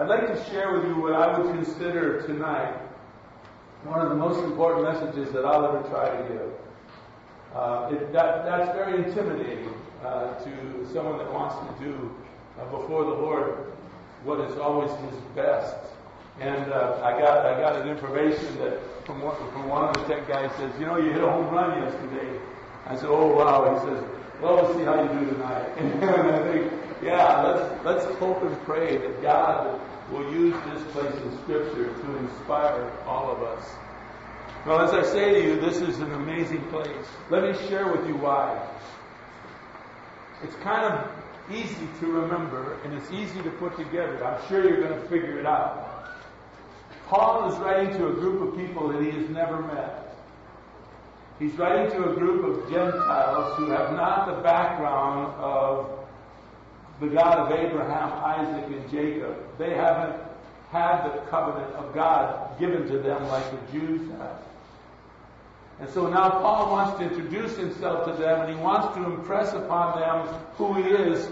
I'd like to share with you what I would consider tonight one of the most important messages that I'll ever try to give. That's very intimidating to someone that wants to do before the Lord what is always His best. And I got an information that from one of the tech guys says, you know, you hit a home run yesterday. I said, oh wow. He says, well, we'll see how you do tonight. And I think, yeah, let's hope and pray that God will use this place in Scripture to inspire all of us. Well, as I say to you, this is an amazing place. Let me share with you why. It's kind of easy to remember, and it's easy to put together. I'm sure you're going to figure it out. Paul is writing to a group of people that he has never met. He's writing to a group of Gentiles who have not the background of the God of Abraham, Isaac, and Jacob. They haven't had the covenant of God given to them like the Jews have. And so now Paul wants to introduce himself to them, and he wants to impress upon them who he is,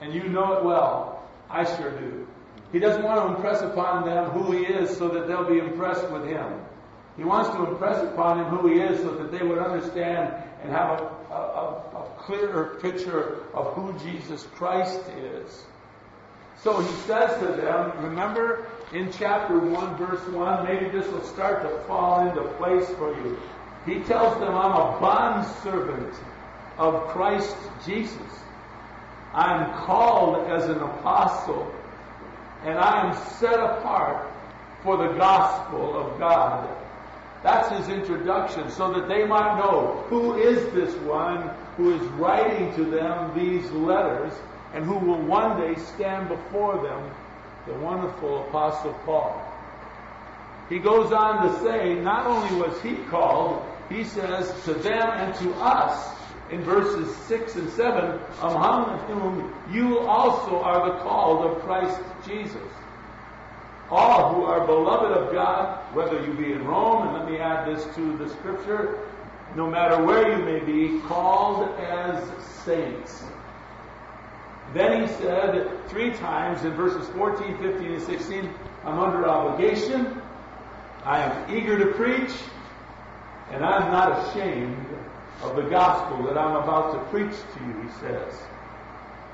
and you know it well. I sure do. He doesn't want to impress upon them who he is so that they'll be impressed with him. He wants to impress upon him who he is so that they would understand and have a clearer picture of who Jesus Christ is. So he says to them, remember in chapter 1, verse 1, maybe this will start to fall into place for you. He tells them, I'm a bondservant of Christ Jesus. I'm called as an apostle, and I am set apart for the gospel of God. That's his introduction, so that they might know who is this one who is writing to them these letters and who will one day stand before them, the wonderful Apostle Paul. He goes on to say, not only was he called, he says to them and to us in verses 6 and 7, among whom you also are the called of Christ Jesus. All who are beloved of God, whether you be in Rome, and let me add this to the Scripture, no matter where you may be, called as saints. Then he said three times in verses 14, 15, and 16, I'm under obligation, I am eager to preach, and I'm not ashamed of the gospel that I'm about to preach to you, he says.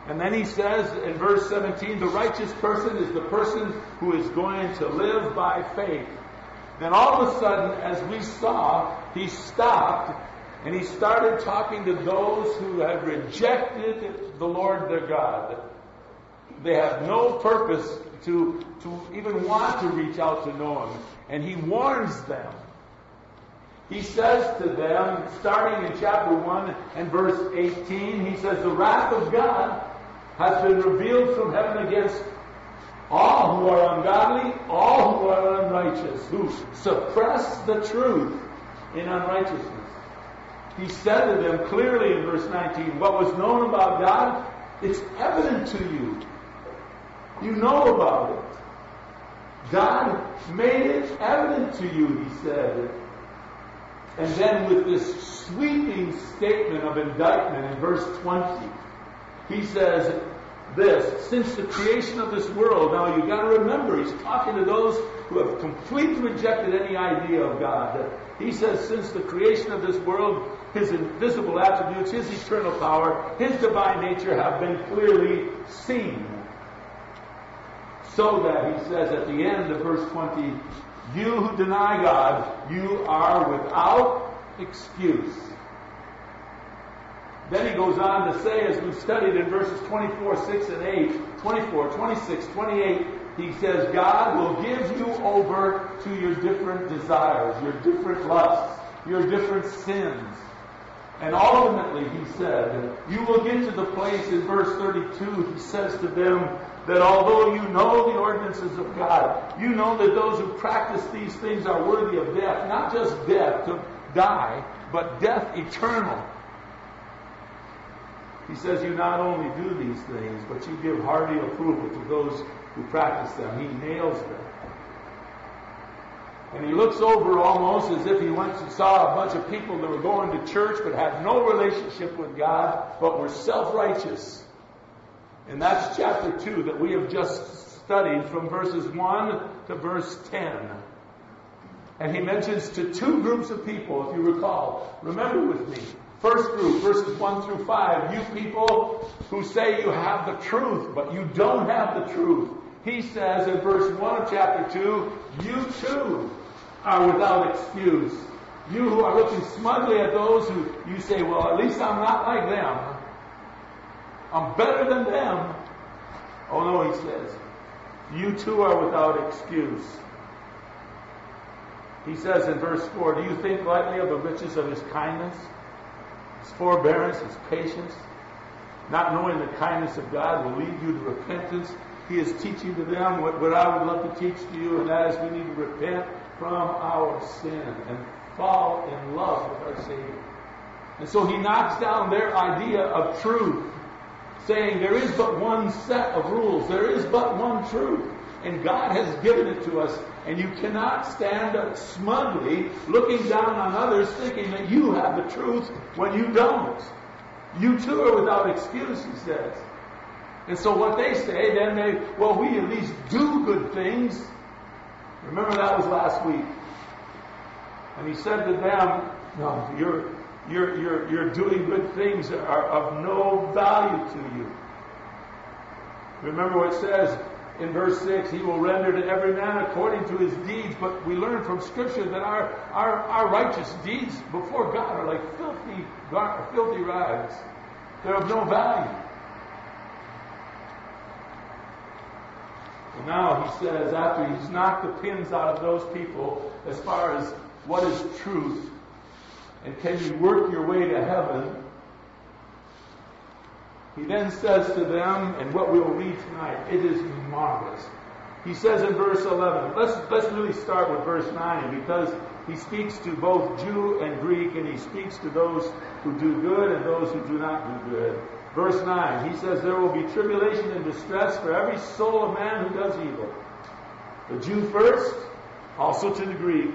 And then he says in verse 17, the righteous person is the person who is going to live by faith. Then all of a sudden, as we saw, he stopped and he started talking to those who have rejected the Lord their God. They have no purpose to even want to reach out to know him. And he warns them. He says to them, starting in chapter 1 and verse 18, he says, the wrath of God has been revealed from heaven against all who are ungodly, all who are unrighteous, who suppress the truth in unrighteousness. He said to them clearly in verse 19, what was known about God, it's evident to you. You know about it. God made it evident to you, he said. And then with this sweeping statement of indictment in verse 20, he says this, since the creation of this world, now you've got to remember, he's talking to those who have completely rejected any idea of God. He says, since the creation of this world, his invisible attributes, his eternal power, his divine nature have been clearly seen. So that, he says at the end of verse 20, you who deny God, you are without excuse. Then he goes on to say, as we've studied in verses 24, 6, and 8, 24, 26, 28, he says, God will give you over to your different desires, your different lusts, your different sins. And ultimately, he said, you will get to the place in verse 32, he says to them, that although you know the ordinances of God, you know that those who practice these things are worthy of death. Not just death to die, but death eternal. He says you not only do these things, but you give hearty approval to those who practice them. He nails them. And he looks over almost as if he went and saw a bunch of people that were going to church but had no relationship with God, but were self-righteous. And that's chapter 2 that we have just studied from verses 1 to verse 10. And he mentions to two groups of people, if you recall. Remember with me. First group, verses 1 through 5. You people who say you have the truth, but you don't have the truth. He says in verse 1 of chapter 2, you too are without excuse. You who are looking smugly at those who you say, well, at least I'm not like them. I'm better than them. Oh no, he says, you too are without excuse. He says in verse 4, do you think lightly of the riches of his kindness, his forbearance, his patience, not knowing the kindness of God will lead you to repentance? He is teaching to them what I would love to teach to you, and that is we need to repent from our sin and fall in love with our Savior. And so he knocks down their idea of truth, saying there is but one set of rules, there is but one truth, and God has given it to us, and you cannot stand up smugly looking down on others thinking that you have the truth when you don't. You too are without excuse, he says. And so what they say, then we at least do good things. Remember that was last week. And he said to them, no, your doing good things are of no value to you. Remember what it says in verse 6, he will render to every man according to his deeds. But we learn from Scripture that our righteous deeds before God are like filthy rags. They're of no value. And now he says, after he's knocked the pins out of those people as far as what is truth and can you work your way to heaven, he then says to them, and what we'll read tonight, it is marvelous. He says in verse 11, let's really start with verse 9, because he speaks to both Jew and Greek, and he speaks to those who do good and those who do not do good. Verse 9, he says, there will be tribulation and distress for every soul of man who does evil. The Jew first, also to the Greek.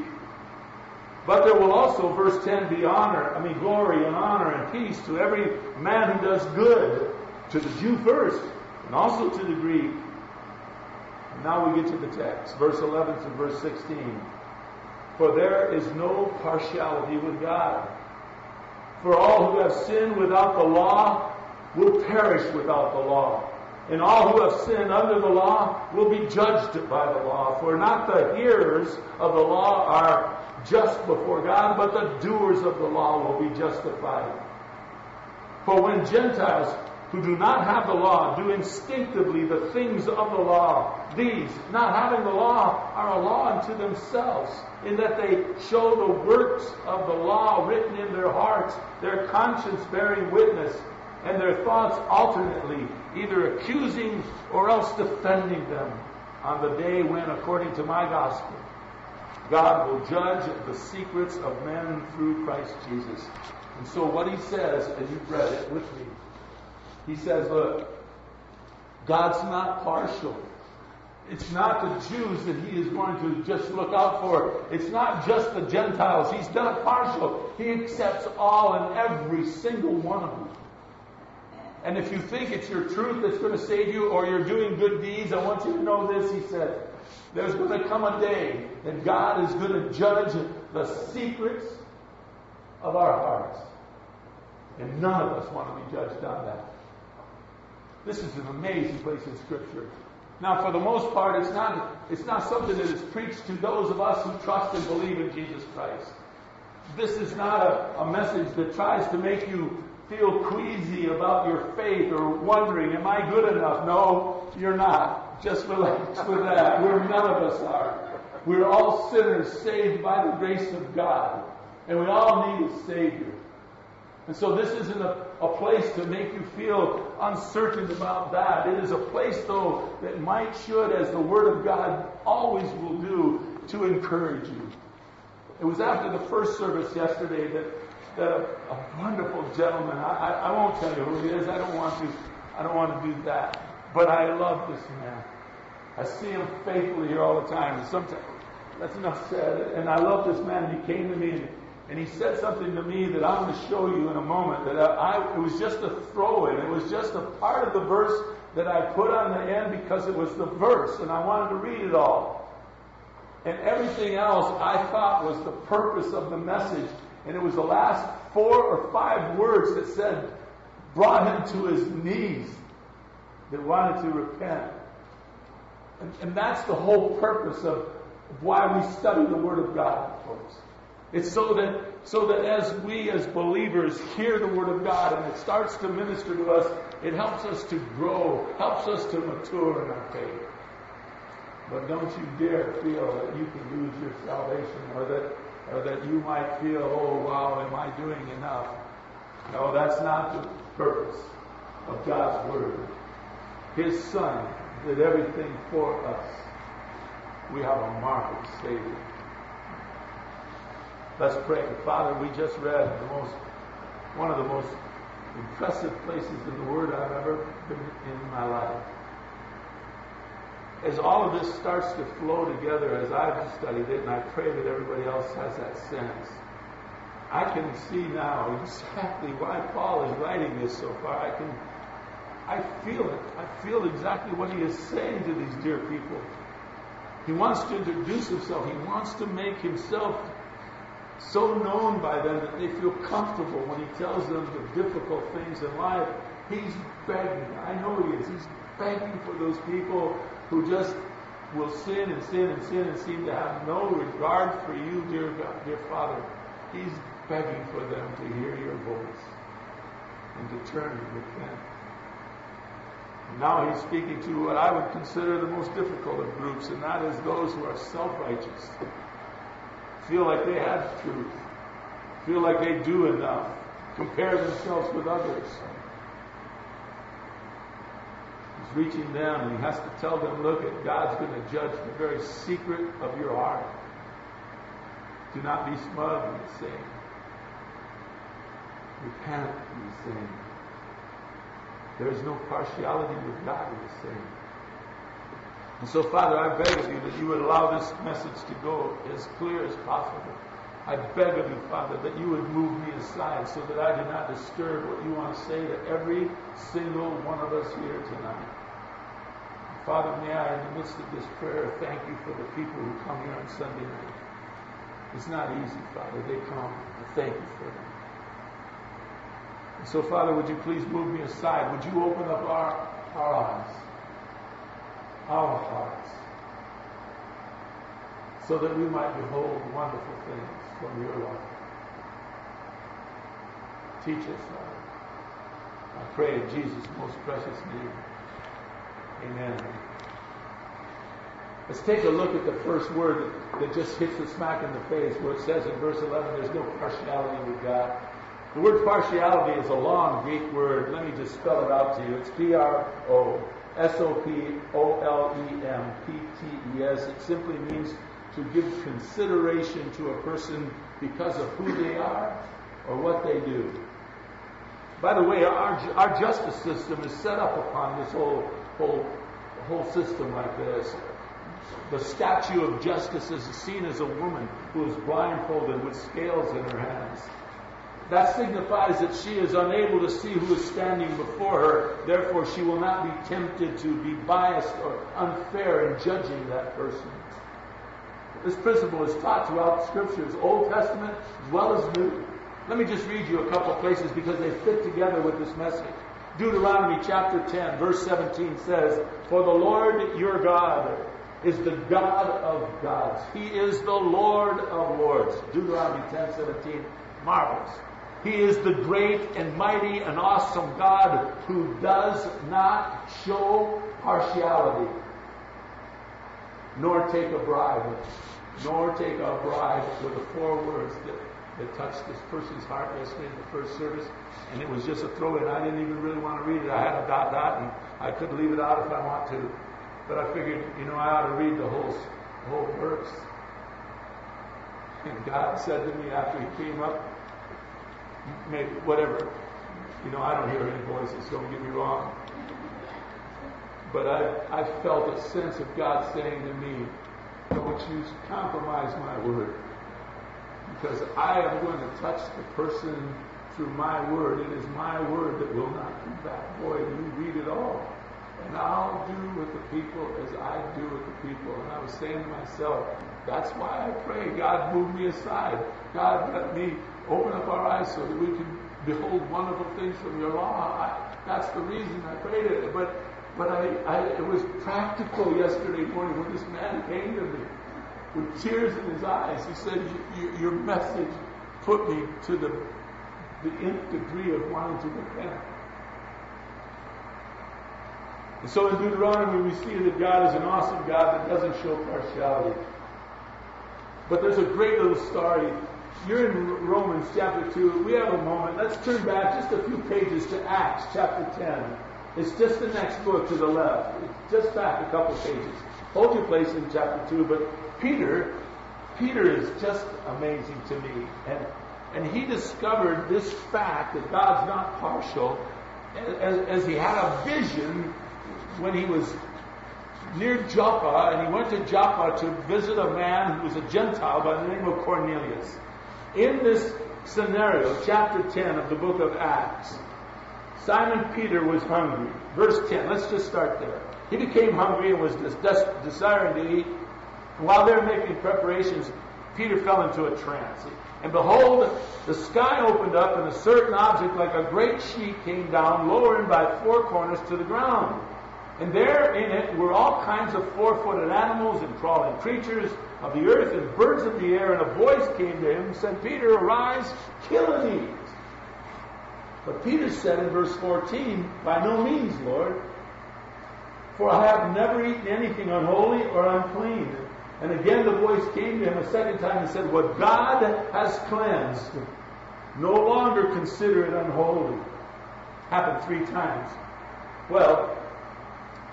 But there will also, verse 10, be glory and honor and peace to every man who does good, to the Jew first, and also to the Greek. And now we get to the text, verse 11 to verse 16. For there is no partiality with God. For all who have sinned without the law will perish without the law. And all who have sinned under the law will be judged by the law. For not the hearers of the law are just before God, but the doers of the law will be justified. For when Gentiles who do not have the law do instinctively the things of the law, these, not having the law, are a law unto themselves, in that they show the works of the law written in their hearts, their conscience bearing witness, and their thoughts alternately, either accusing or else defending them on the day when, according to my gospel, God will judge the secrets of men through Christ Jesus. And so what he says, and you've read it with me, he says, look, God's not partial. It's not the Jews that he is going to just look out for. It's not just the Gentiles. He's not partial. He accepts all and every single one of them. And if you think it's your truth that's going to save you, or you're doing good deeds, I want you to know this, he said. There's going to come a day that God is going to judge the secrets of our hearts. And none of us want to be judged on that. This is an amazing place in Scripture. Now, for the most part, it's not something that is preached to those of us who trust and believe in Jesus Christ. This is not a message that tries to make you feel queasy about your faith or wondering, am I good enough? No, you're not. Just relax with that. None of us are. We're all sinners saved by the grace of God. And we all need a Savior. And so this isn't a place to make you feel uncertain about that. It is a place, though, that might should, as the Word of God always will do, to encourage you. It was after the first service yesterday that a wonderful gentleman, I won't tell you who he is, I don't want to do that, but I love this man. I see him faithfully here all the time, and sometimes, that's enough said, and I love this man. He came to me, and he said something to me that I'm going to show you in a moment, that it was just a throw-in, it was just a part of the verse that I put on the end because it was the verse and I wanted to read it all. And everything else I thought was the purpose of the message. And it was the last 4 or 5 words that said, brought him to his knees, that wanted to repent. And that's the whole purpose of why we study the Word of God, folks. It's so that as we as believers hear the Word of God and it starts to minister to us, it helps us to grow, helps us to mature in our faith. But don't you dare feel that you can lose your salvation, or that you might feel, oh wow, am I doing enough? No, that's not the purpose of God's Word. His Son did everything for us. We have a marvelous Savior. Let's pray. Father, we just read one of the most impressive places in the Word I've ever been in my life. As all of this starts to flow together as I've studied it, and I pray that everybody else has that sense, I can see now exactly why Paul is writing this so far. I feel it. I feel exactly what he is saying to these dear people. He wants to introduce himself. He wants to make himself so known by them that they feel comfortable when he tells them the difficult things in life. He's begging. I know he is. He's begging for those people who just will sin and sin and sin and seem to have no regard for you, dear God, dear Father. He's begging for them to hear your voice and to turn and repent. Now he's speaking to what I would consider the most difficult of groups, and that is those who are self-righteous, feel like they have truth, feel like they do enough, compare themselves with others. He's reaching them, and he has to tell them, look, God's going to judge the very secret of your heart. Do not be smug, he's saying. Repent, he's saying. There is no partiality with God, he's saying. And so, Father, I beg of you that you would allow this message to go as clear as possible. I beg of you, Father, that you would move me aside so that I do not disturb what you want to say to every single one of us here tonight. Father, may I, in the midst of this prayer, thank you for the people who come here on Sunday night. It's not easy, Father. They come. I thank you for them. So, Father, would you please move me aside? Would you open up our eyes, our hearts, so that we might behold wonderful things from your life? Teach us, Father. I pray in Jesus' most precious name. Amen. Let's take a look at the first word that just hits us smack in the face, where it says in verse 11, there's no partiality with God. The word partiality is a long Greek word. Let me just spell it out to you. It's PROSOPOLEMPTES. It simply means to give consideration to a person because of who they are or what they do. By the way, our justice system is set up upon this whole system like this. The statue of justice is seen as a woman who is blindfolded with scales in her hands. That signifies that she is unable to see who is standing before her. Therefore, she will not be tempted to be biased or unfair in judging that person. This principle is taught throughout Scriptures, Old Testament as well as New. Let me just read you a couple places because they fit together with this message. Deuteronomy chapter 10, verse 17 says, "For the Lord your God is the God of gods. He is the Lord of lords." Deuteronomy 10:17, marvelous. He is the great and mighty and awesome God who does not show partiality, nor take a bribe were the 4 words that touched this person's heart yesterday in the first service. And it was just a throw-in. I didn't even really want to read it. I had a ... and I could leave it out if I want to. But I figured, I ought to read the whole verse. And God said to me after he came up, maybe, whatever. I don't hear any voices, don't get me wrong. But I felt a sense of God saying to me, don't you compromise my word. Because I am going to touch the person through my word. It is my word that will not come back void. You read it all. and I'll do with the people as I do with the people. And I was saying to myself, that's why I pray, God, move me aside. God, let me open up our eyes so that we can behold wonderful things from your law. That's the reason I prayed it. But it was practical yesterday morning when this man came to me with tears in his eyes. He said, your message put me to the nth degree of wanting to repent. And so in Deuteronomy we see that God is an awesome God that doesn't show partiality. But there's a great little story. You're in Romans chapter 2. We have a moment. Let's turn back just a few pages to Acts chapter 10. It's just the next book to the left. It's just back a couple pages. Hold your place in chapter 2. But Peter is just amazing to me. And he discovered this fact that God's not partial as he had a vision when he was near Joppa, and he went to Joppa to visit a man who was a Gentile by the name of Cornelius. In this scenario, chapter 10 of the book of Acts, Simon Peter was hungry. Verse 10, let's just start there. He became hungry and was desiring to eat. And while they were making preparations, Peter fell into a trance. And behold, the sky opened up, and a certain object like a great sheet came down, lowering by four corners to the ground. And there in it were all kinds of four-footed animals and crawling creatures of the earth and birds of the air. And a voice came to him and said, Peter, arise, kill and eat. But Peter said in verse 14, by no means, Lord, for I have never eaten anything unholy or unclean. And again the voice came to him a second time and said, what God has cleansed, no longer consider it unholy. Happened three times. Well,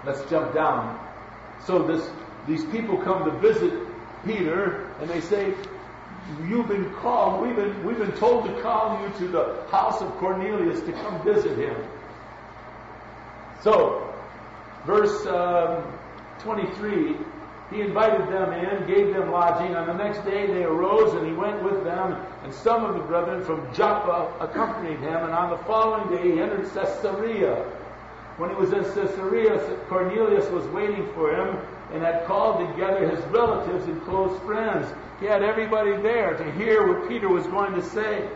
let's jump down. So these people come to visit Peter, and they say, you've been called, we've been told to call you to the house of Cornelius to come visit him. So, verse 23, he invited them in, gave them lodging. On the next day they arose, and he went with them, and some of the brethren from Joppa accompanied him. And on the following day he entered Caesarea. When he was in Caesarea, Cornelius was waiting for him and had called together his relatives and close friends. He had everybody there to hear what Peter was going to say.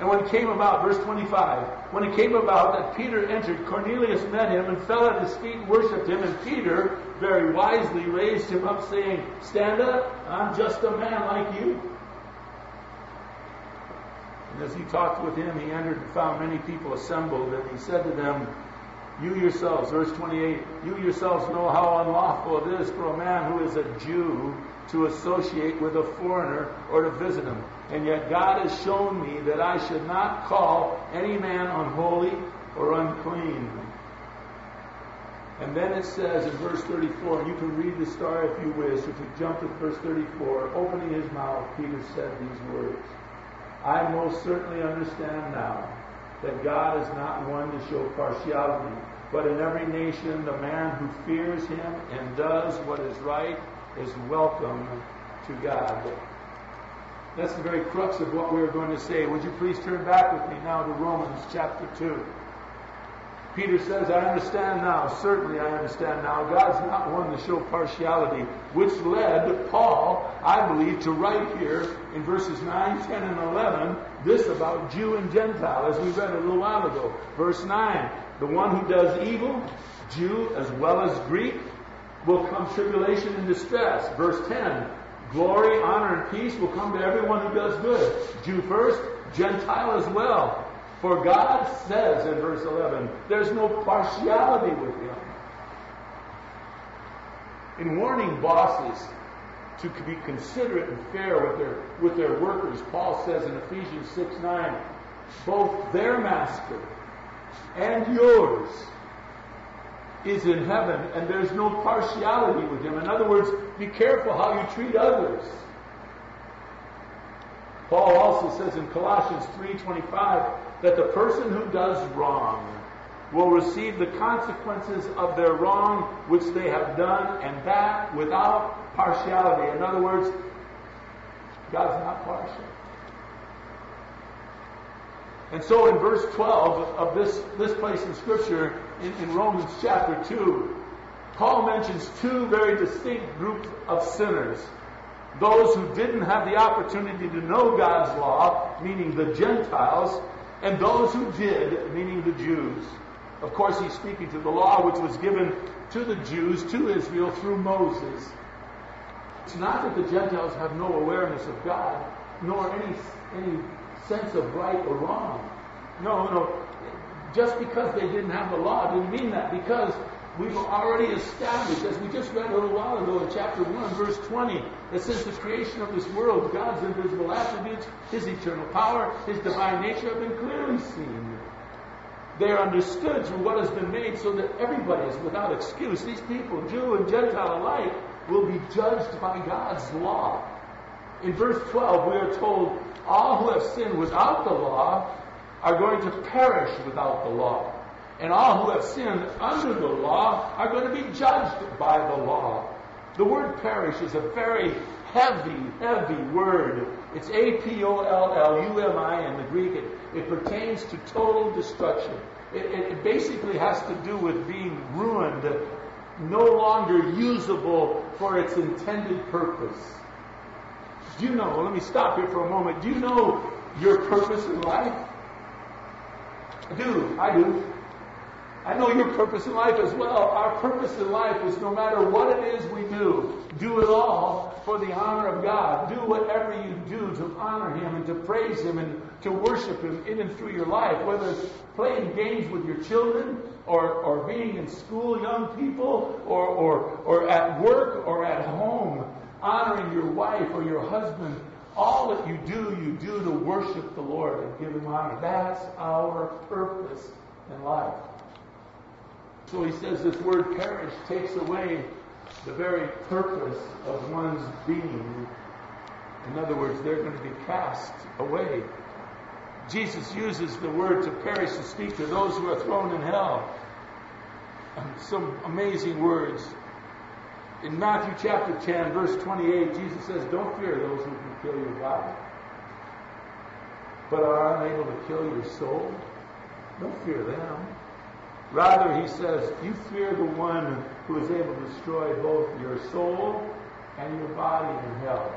And when it came about, verse 25, when it came about that Peter entered, Cornelius met him and fell at his feet and worshipped him. And Peter very wisely raised him up, saying, stand up, I'm just a man like you. And as he talked with him, he entered and found many people assembled. And he said to them, you yourselves, verse 28, you yourselves know how unlawful it is for a man who is a Jew to associate with a foreigner or to visit him. And yet God has shown me that I should not call any man unholy or unclean. And then it says in verse 34, and you can read the story if you wish, if you jump to verse 34, opening his mouth, Peter said these words, I most certainly understand now that God is not one to show partiality, but in every nation the man who fears him and does what is right is welcome to God. That's the very crux of what we're going to say. Would you please turn back with me now to Romans chapter 2. Peter says, I understand now, certainly I understand now, God's not one to show partiality, which led Paul, I believe, to write here in verses 9, 10, and 11, this about Jew and Gentile, as we read a little while ago. Verse 9, the one who does evil, Jew as well as Greek, will come tribulation and distress. Verse 10, glory, honor, and peace will come to everyone who does good, Jew first, Gentile as well. For God says in verse 11, there's no partiality with him. In warning bosses to be considerate and fair with their workers, Paul says in Ephesians 6:9, both their master and yours is in heaven, and there's no partiality with him. In other words, be careful how you treat others. Paul also says in Colossians 3:25, that the person who does wrong will receive the consequences of their wrong which they have done, and that without partiality. In other words, God's not partial. And so in verse 12 of this place in Scripture, in Romans chapter 2, Paul mentions two very distinct groups of sinners. Those who didn't have the opportunity to know God's law, meaning the Gentiles, and those who did, meaning the Jews. Of course, he's speaking to the law which was given to the Jews, to Israel, through Moses. It's not that the Gentiles have no awareness of God, nor any sense of right or wrong. No. Just because they didn't have the law didn't mean that, because we've already established, as we just read a little while ago in chapter 1, verse 20, that since the creation of this world, God's invisible attributes, His eternal power, His divine nature have been clearly seen. They are understood through what has been made, so that everybody is without excuse. These people, Jew and Gentile alike, will be judged by God's law. In verse 12, we are told, all who have sinned without the law are going to perish without the law. And all who have sinned under the law are going to be judged by the law. The word perish is a very heavy word. It's A-P-O-L-L-U-M-I in the Greek. It pertains to total destruction. It basically has to do with being ruined, no longer usable for its intended purpose. Do you know, let me stop here for a moment, do you know your purpose in life? I do. I know your purpose in life as well. Our purpose in life is, no matter what it is we do, do it all for the honor of God. Do whatever you do to honor Him and to praise Him and to worship Him in and through your life, whether it's playing games with your children or being in school, young people, or at work or at home, honoring your wife or your husband. All that you do to worship the Lord and give Him honor. That's our purpose in life. So he says this word perish takes away the very purpose of one's being. In other words, they're going to be cast away. Jesus uses the word to perish to speak to those who are thrown in hell. Some amazing words. In Matthew chapter 10, verse 28, Jesus says, don't fear those who can kill your body, but are unable to kill your soul. Don't fear them. Rather, he says, you fear the one who is able to destroy both your soul and your body in hell.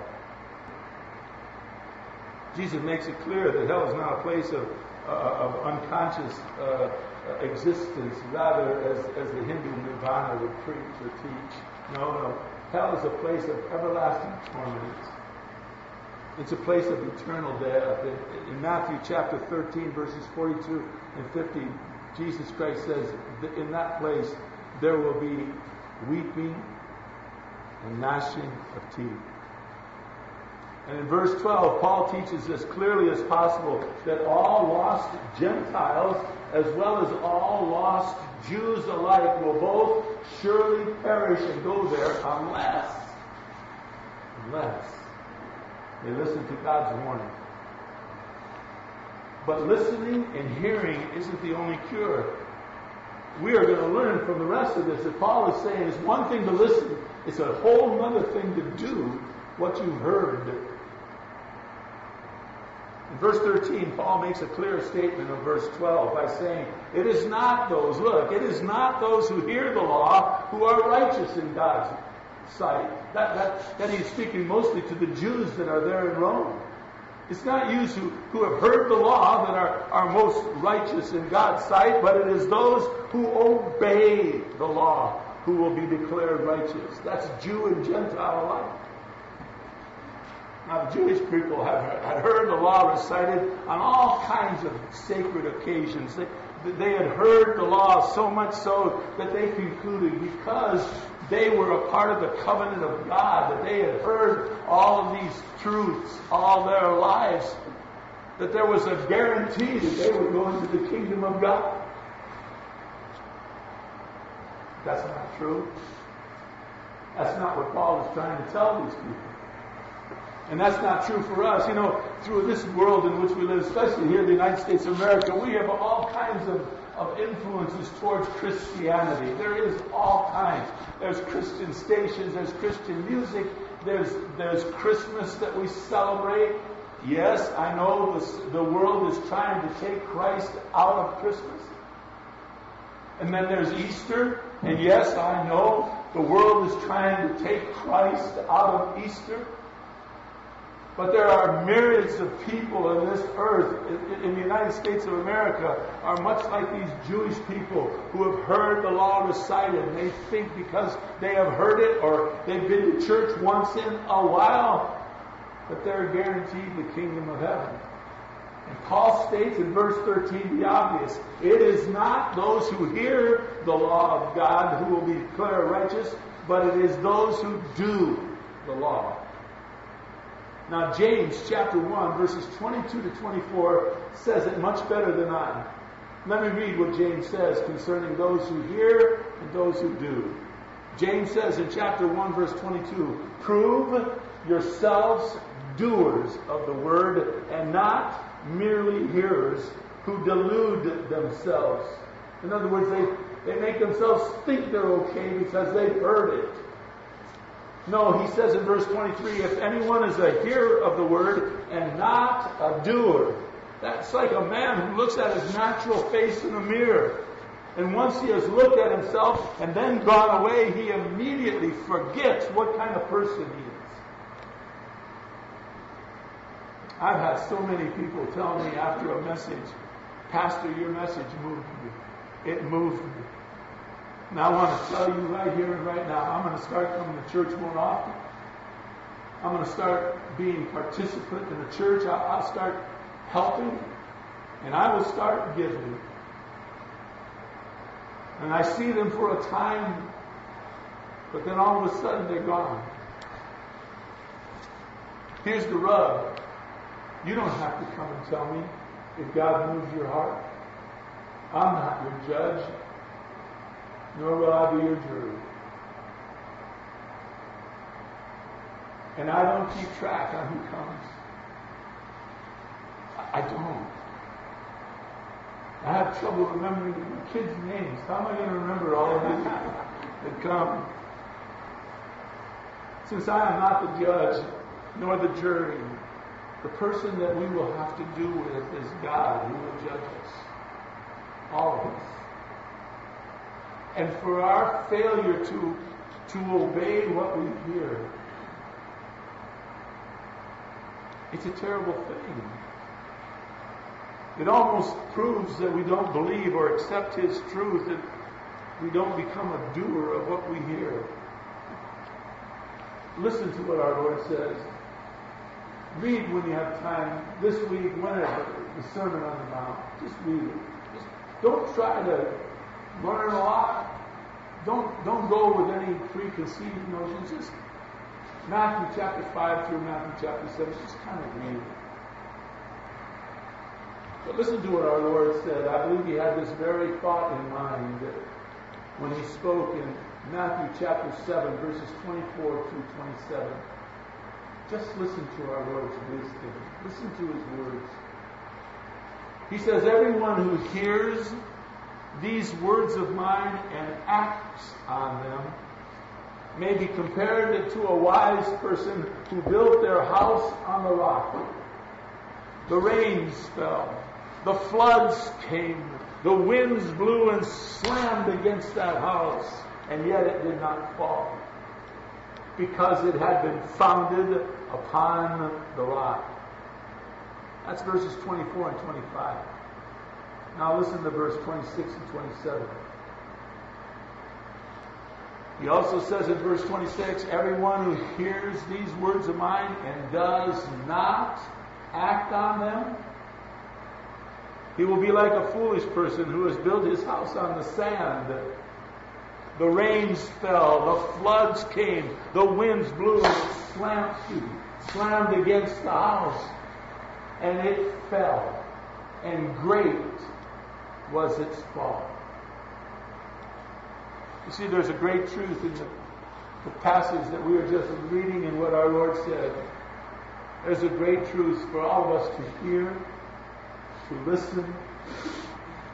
Jesus makes it clear that hell is not a place of unconscious existence, rather as the Hindu nirvana would preach or teach. No. Hell is a place of everlasting torment. It's a place of eternal death. In Matthew chapter 13, verses 42 and 50, Jesus Christ says, in that place there will be weeping and gnashing of teeth. And in verse 12, Paul teaches as clearly as possible that all lost Gentiles, as well as all lost Jews alike, will both surely perish and go there unless they listen to God's warning. But listening and hearing isn't the only cure. We are going to learn from the rest of this that Paul is saying it's one thing to listen, it's a whole other thing to do what you've heard. In verse 13, Paul makes a clear statement of verse 12 by saying, it is not those who hear the law who are righteous in God's sight. That he's speaking mostly to the Jews that are there in Rome. It's not you who have heard the law that are most righteous in God's sight, but it is those who obey the law who will be declared righteous. That's Jew and Gentile alike. Now, the Jewish people had heard the law recited on all kinds of sacred occasions. They had heard the law so much so that they concluded, because they were a part of the covenant of God, that they had heard all of these truths all their lives, that there was a guarantee that they would go into the kingdom of God. That's not true. That's not what Paul is trying to tell these people. And that's not true for us. You know, through this world in which we live, especially here in the United States of America, we have all kinds of influences towards Christianity. There is all kinds. There's Christian stations, there's Christian music, there's Christmas that we celebrate, Yes, I know the world is trying to take Christ out of Christmas. And then there's Easter. And yes, I know the world is trying to take Christ out of Easter. But there are myriads of people on this earth, in the United States of America, are much like these Jewish people who have heard the law recited. And they think because they have heard it or they've been to church once in a while, that they're guaranteed the kingdom of heaven. And Paul states in verse 13 the obvious. It is not those who hear the law of God who will be declared righteous, but it is those who do the law. Now James chapter 1 verses 22 to 24 says it much better than I. Let me read what James says concerning those who hear and those who do. James says in chapter 1 verse 22, prove yourselves doers of the word and not merely hearers who delude themselves. In other words, they make themselves think they're okay because they've heard it. No, he says in verse 23, if anyone is a hearer of the word and not a doer. That's like a man who looks at his natural face in a mirror. And once he has looked at himself and then gone away, he immediately forgets what kind of person he is. I've had so many people tell me after a message, Pastor, your message moved me. It moved me. And I want to tell you right here and right now, I'm going to start coming to church more often. I'm going to start being participant in the church. I'll start helping, and I will start giving. And I see them for a time, but then all of a sudden they're gone. Here's the rub. You don't have to come and tell me if God moves your heart. I'm not your judge. Nor will I be your jury. And I don't keep track on who comes. I don't. I have trouble remembering the kids' names. How am I going to remember all of these that come? Since I am not the judge, nor the jury, the person that we will have to do with is God, who will judge us. All of us. And for our failure to obey what we hear, it's a terrible thing. It almost proves that we don't believe or accept His truth, that we don't become a doer of what we hear. Listen to what our Lord says. Read when you have time, this week, whenever, the Sermon on the Mount. Just read it. Just don't try to learn a lot. Don't go with any preconceived notions. Just Matthew chapter 5 through Matthew chapter 7. Just kind of read it. But listen to what our Lord said. I believe He had this very thought in mind when He spoke in Matthew chapter 7, verses 24 through 27. Just listen to our Lord's wisdom. Listen to His words. He says, everyone who hears these words of mine and acts on them may be compared to a wise person who built their house on the rock. The rains fell, the floods came, the winds blew and slammed against that house, and yet it did not fall, because it had been founded upon the rock. That's verses 24 and 25. Now listen to verse 26 and 27. He also says in verse 26, everyone who hears these words of mine and does not act on them, he will be like a foolish person who has built his house on the sand. The rains fell, the floods came, the winds blew and slammed against the house, and it fell, and great was its fall. You see, there's a great truth in the passage that we are just reading and what our Lord said. There's a great truth for all of us to hear, to listen,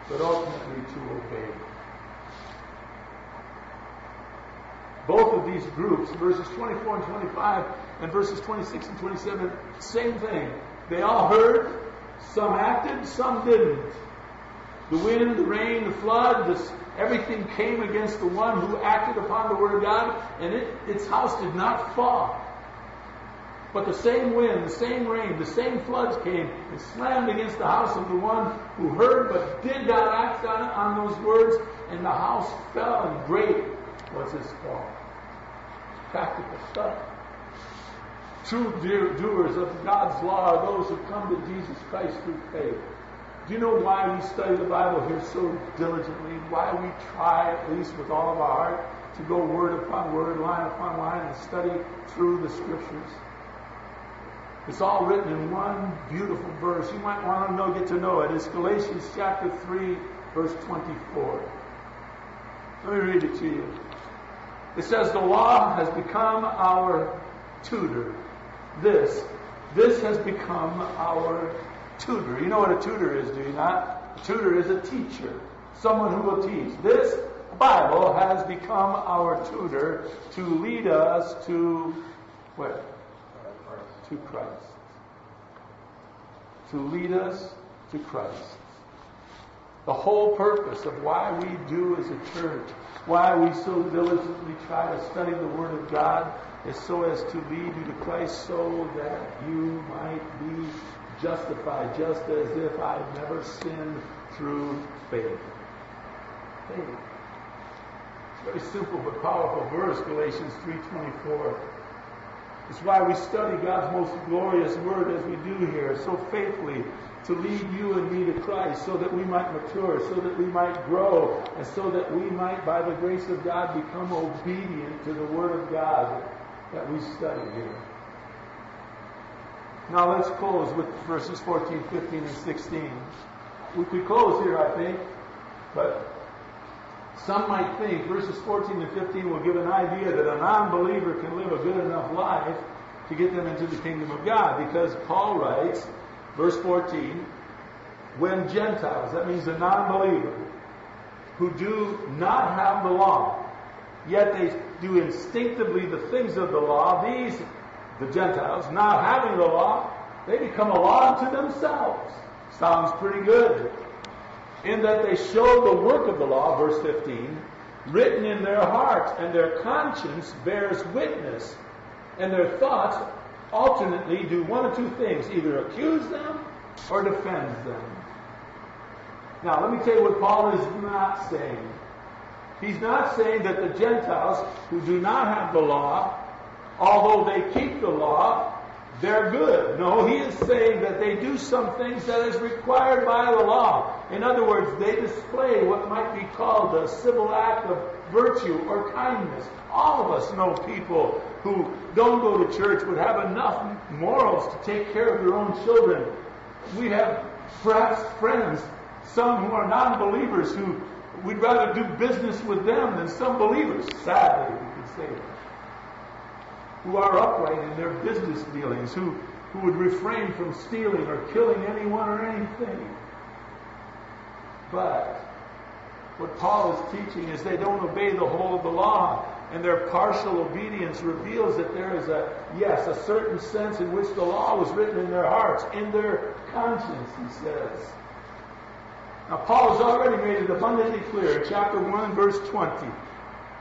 but ultimately to obey. Both of these groups, verses 24 and 25 and verses 26 and 27, same thing. They all heard. Some acted, some didn't. The wind, the rain, the flood, everything came against the one who acted upon the word of God, and its house did not fall. But the same wind, the same rain, the same floods came and slammed against the house of the one who heard but did not act on those words, and the house fell, and great was his fall. Practical stuff. True doers of God's law are those who come to Jesus Christ through faith. Do you know why we study the Bible here so diligently? Why we try, at least with all of our heart, to go word upon word, line upon line, and study through the Scriptures? It's all written in one beautiful verse. You might want to get to know it. It's Galatians chapter 3, verse 24. Let me read it to you. It says, "The law has become our tutor." This has become our tutor. You know what a tutor is, do you not? A tutor is a teacher, someone who will teach. This Bible has become our tutor to lead us to where? To Christ. To lead us to Christ. The whole purpose of why we do as a church, why we so diligently try to study the Word of God, is so as to lead you to Christ so that you might be justified, just as if I've never sinned, through faith. Faith. Very simple but powerful verse, Galatians 3:24. It's why we study God's most glorious word as we do here, so faithfully, to lead you and me to Christ, so that we might mature, so that we might grow, and so that we might, by the grace of God, become obedient to the Word of God that we study here. Now let's close with verses 14, 15, and 16. We could close here, I think, but some might think verses 14 and 15 will give an idea that a non-believer can live a good enough life to get them into the kingdom of God, because Paul writes, verse 14, when Gentiles, that means a non-believer, who do not have the law, yet they do instinctively the things of the law, these, the Gentiles, not having the law, they become a law to themselves. Sounds pretty good. In that they show the work of the law, verse 15, written in their hearts, and their conscience bears witness, and their thoughts alternately do one of two things, either accuse them or defend them. Now, let me tell you what Paul is not saying. He's not saying that the Gentiles who do not have the law, although they keep the law, they're good. No, he is saying that they do some things that is required by the law. In other words, they display what might be called a civil act of virtue or kindness. All of us know people who don't go to church would have enough morals to take care of their own children. We have perhaps friends, some who are non-believers, who we'd rather do business with them than some believers. Sadly, we can say that. Who are upright in their business dealings, who would refrain from stealing or killing anyone or anything. But what Paul is teaching is they don't obey the whole of the law, and their partial obedience reveals that there is a certain sense in which the law was written in their hearts, in their conscience, he says. Now Paul has already made it abundantly clear in chapter 1, verse 20,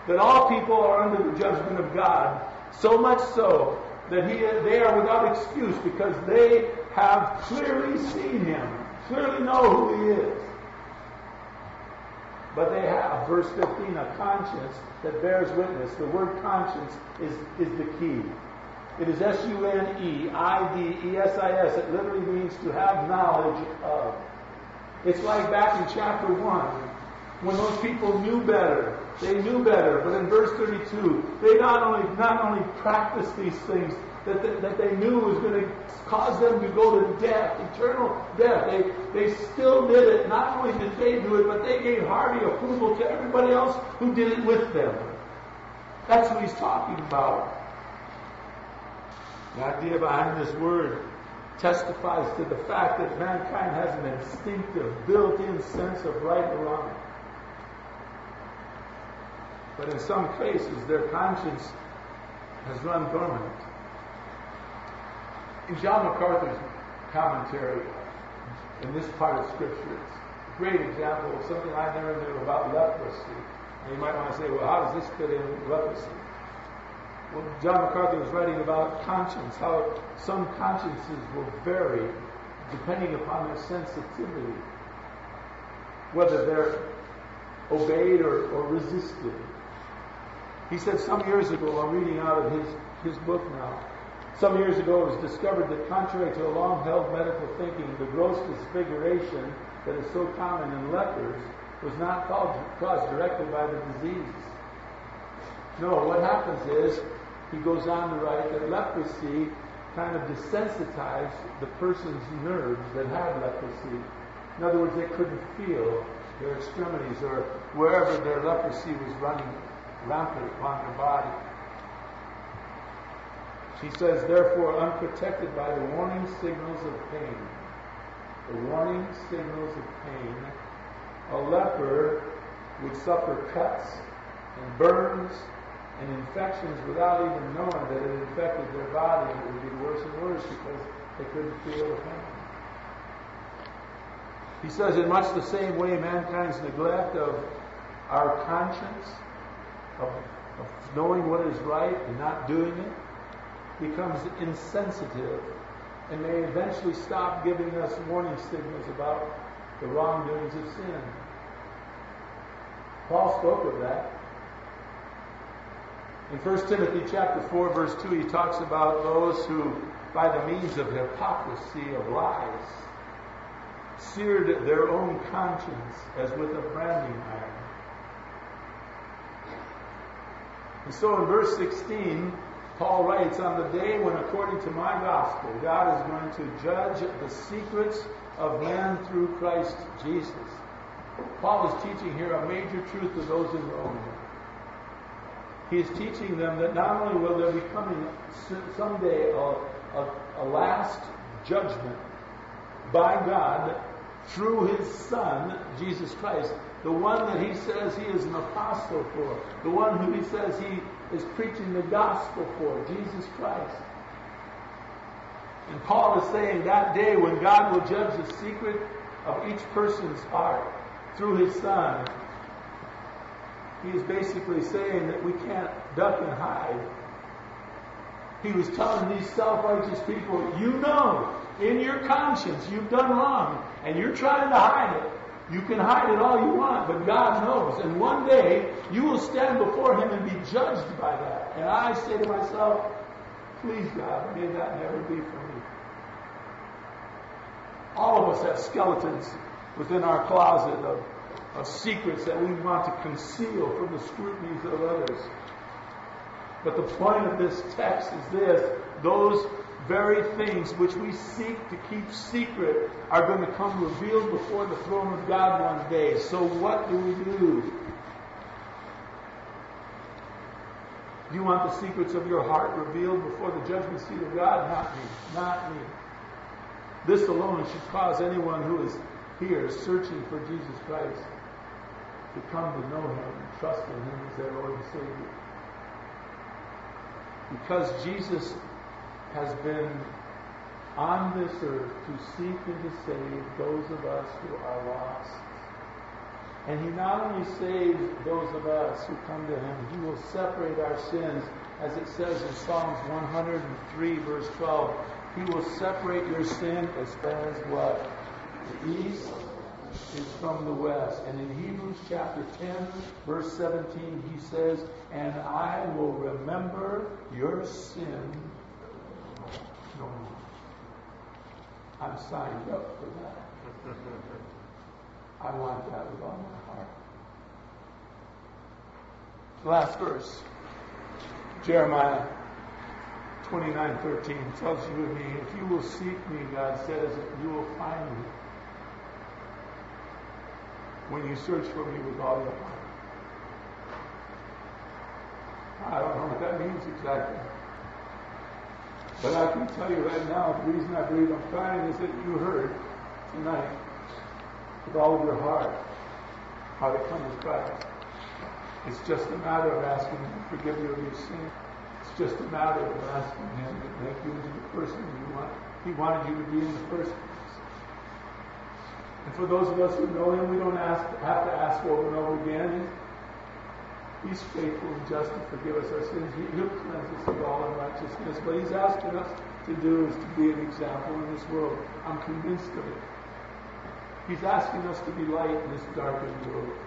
that all people are under the judgment of God, so much so that they are without excuse, because they have clearly seen him, clearly know who he is. But they have, verse 15, a conscience that bears witness. The word conscience is the key. It is SUNEIDESIS. It literally means to have knowledge of. It's like back in chapter 1, when those people knew better. They knew better, but in verse 32, they not only practiced these things that they knew was going to cause them to go to death, eternal death. They still did it. Not only did they do it, but they gave hearty approval to everybody else who did it with them. That's what he's talking about. The idea behind this word testifies to the fact that mankind has an instinctive, built-in sense of right and wrong. But in some cases, their conscience has run dormant. In John MacArthur's commentary in this part of Scripture. It's a great example of something I never knew about leprosy. And you might want to say, well, how does this fit in with leprosy? Well, John MacArthur was writing about conscience, how some consciences will vary depending upon their sensitivity, whether they're obeyed or resisted. He said some years ago, I'm reading out of his book now, some years ago it was discovered that contrary to a long-held medical thinking, the gross disfiguration that is so common in lepers was not caused directly by the disease. No, what happens is, he goes on to write that leprosy kind of desensitized the person's nerves that had leprosy. In other words, they couldn't feel their extremities or wherever their leprosy was running rampant upon their body. He says, therefore, unprotected by the warning signals of pain, a leper would suffer cuts and burns and infections without even knowing that it infected their body, and it would be worse and worse because they couldn't feel the pain. He says, in much the same way, mankind's neglect of our conscience, of knowing what is right and not doing it, becomes insensitive and may eventually stop giving us warning signals about the wrongdoings of sin. Paul spoke of that. In 1 Timothy chapter 4, verse 2, he talks about those who, by the means of hypocrisy, of lies, seared their own conscience as with a branding iron. And so in verse 16, Paul writes, on the day when, according to my gospel, God is going to judge the secrets of man through Christ Jesus. Paul is teaching here a major truth to those in Rome. He is teaching them that not only will there be coming someday a last judgment by God through His Son, Jesus Christ, the one that He says He is an apostle for, the one who He says He is preaching the gospel for, Jesus Christ. And Paul is saying that day when God will judge the secret of each person's heart through His Son, he is basically saying that we can't duck and hide. He was telling these self-righteous people, you know, in your conscience, you've done wrong, and you're trying to hide it. You can hide it all you want, but God knows. And one day, you will stand before Him and be judged by that. And I say to myself, please, God, may that never be for me. All of us have skeletons within our closet of secrets that we want to conceal from the scrutinies of others. But the point of this text is this: those very things which we seek to keep secret are going to come revealed before the throne of God one day. So what do we do? Do you want the secrets of your heart revealed before the judgment seat of God? Not me. This alone should cause anyone who is here searching for Jesus Christ to come to know Him and trust in Him as their Lord and Savior. Because Jesus has been on this earth to seek and to save those of us who are lost. And He not only saves those of us who come to Him, He will separate our sins. As it says in Psalms 103, verse 12, He will separate your sin as far as what? The east is from the west. And in Hebrews chapter 10, verse 17, He says, and I will remember your sin no more. I'm signed up for that. I want that with all my heart. Last verse. Jeremiah 29:13 tells you and me, if you will seek me, God says, you will find me. When you search for me with all your heart. I don't know what that means exactly. But I can tell you right now, the reason I believe I'm crying is that you heard tonight, with all of your heart, how to come to Christ. It's just a matter of asking Him to forgive you of your sin. It's It's just a matter of asking him to make you into the person he wanted you to be in the first place. And for those of us who know him, we don't have to ask over and over again. He's faithful and just to forgive us our sins. He'll cleanse us of all unrighteousness. What he's asking us to do is to be an example in this world. I'm convinced of it. He's asking us to be light in this darkened world.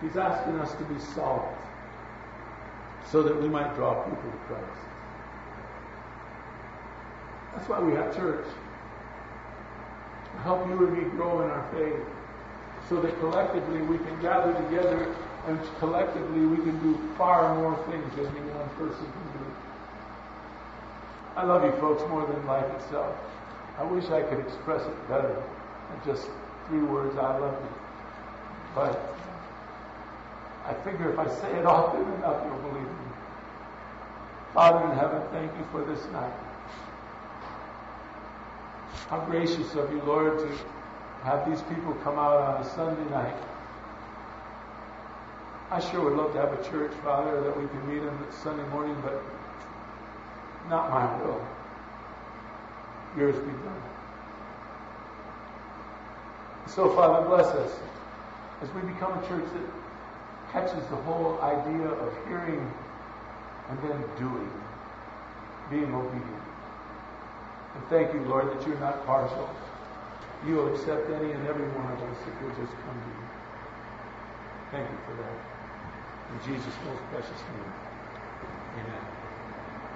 He's asking us to be salt so that we might draw people to Christ. That's why we have church. To help you and me grow in our faith so that collectively we can gather together and collectively we can do far more things than any one person can do. I love you folks more than life itself. I wish I could express it better than just three words, I love you. But I figure if I say it often enough, you'll believe me. Father in heaven, thank you for this night. How gracious of you, Lord, to have these people come out on a Sunday night. I sure would love to have a church, Father, that we can meet on Sunday morning, but not my will. Yours be done. So, Father, bless us as we become a church that catches the whole idea of hearing and then doing, being obedient. And thank you, Lord, that you're not partial. You will accept any and every one of us if we'll just come to you. Thank you for that. In Jesus' most precious name, amen.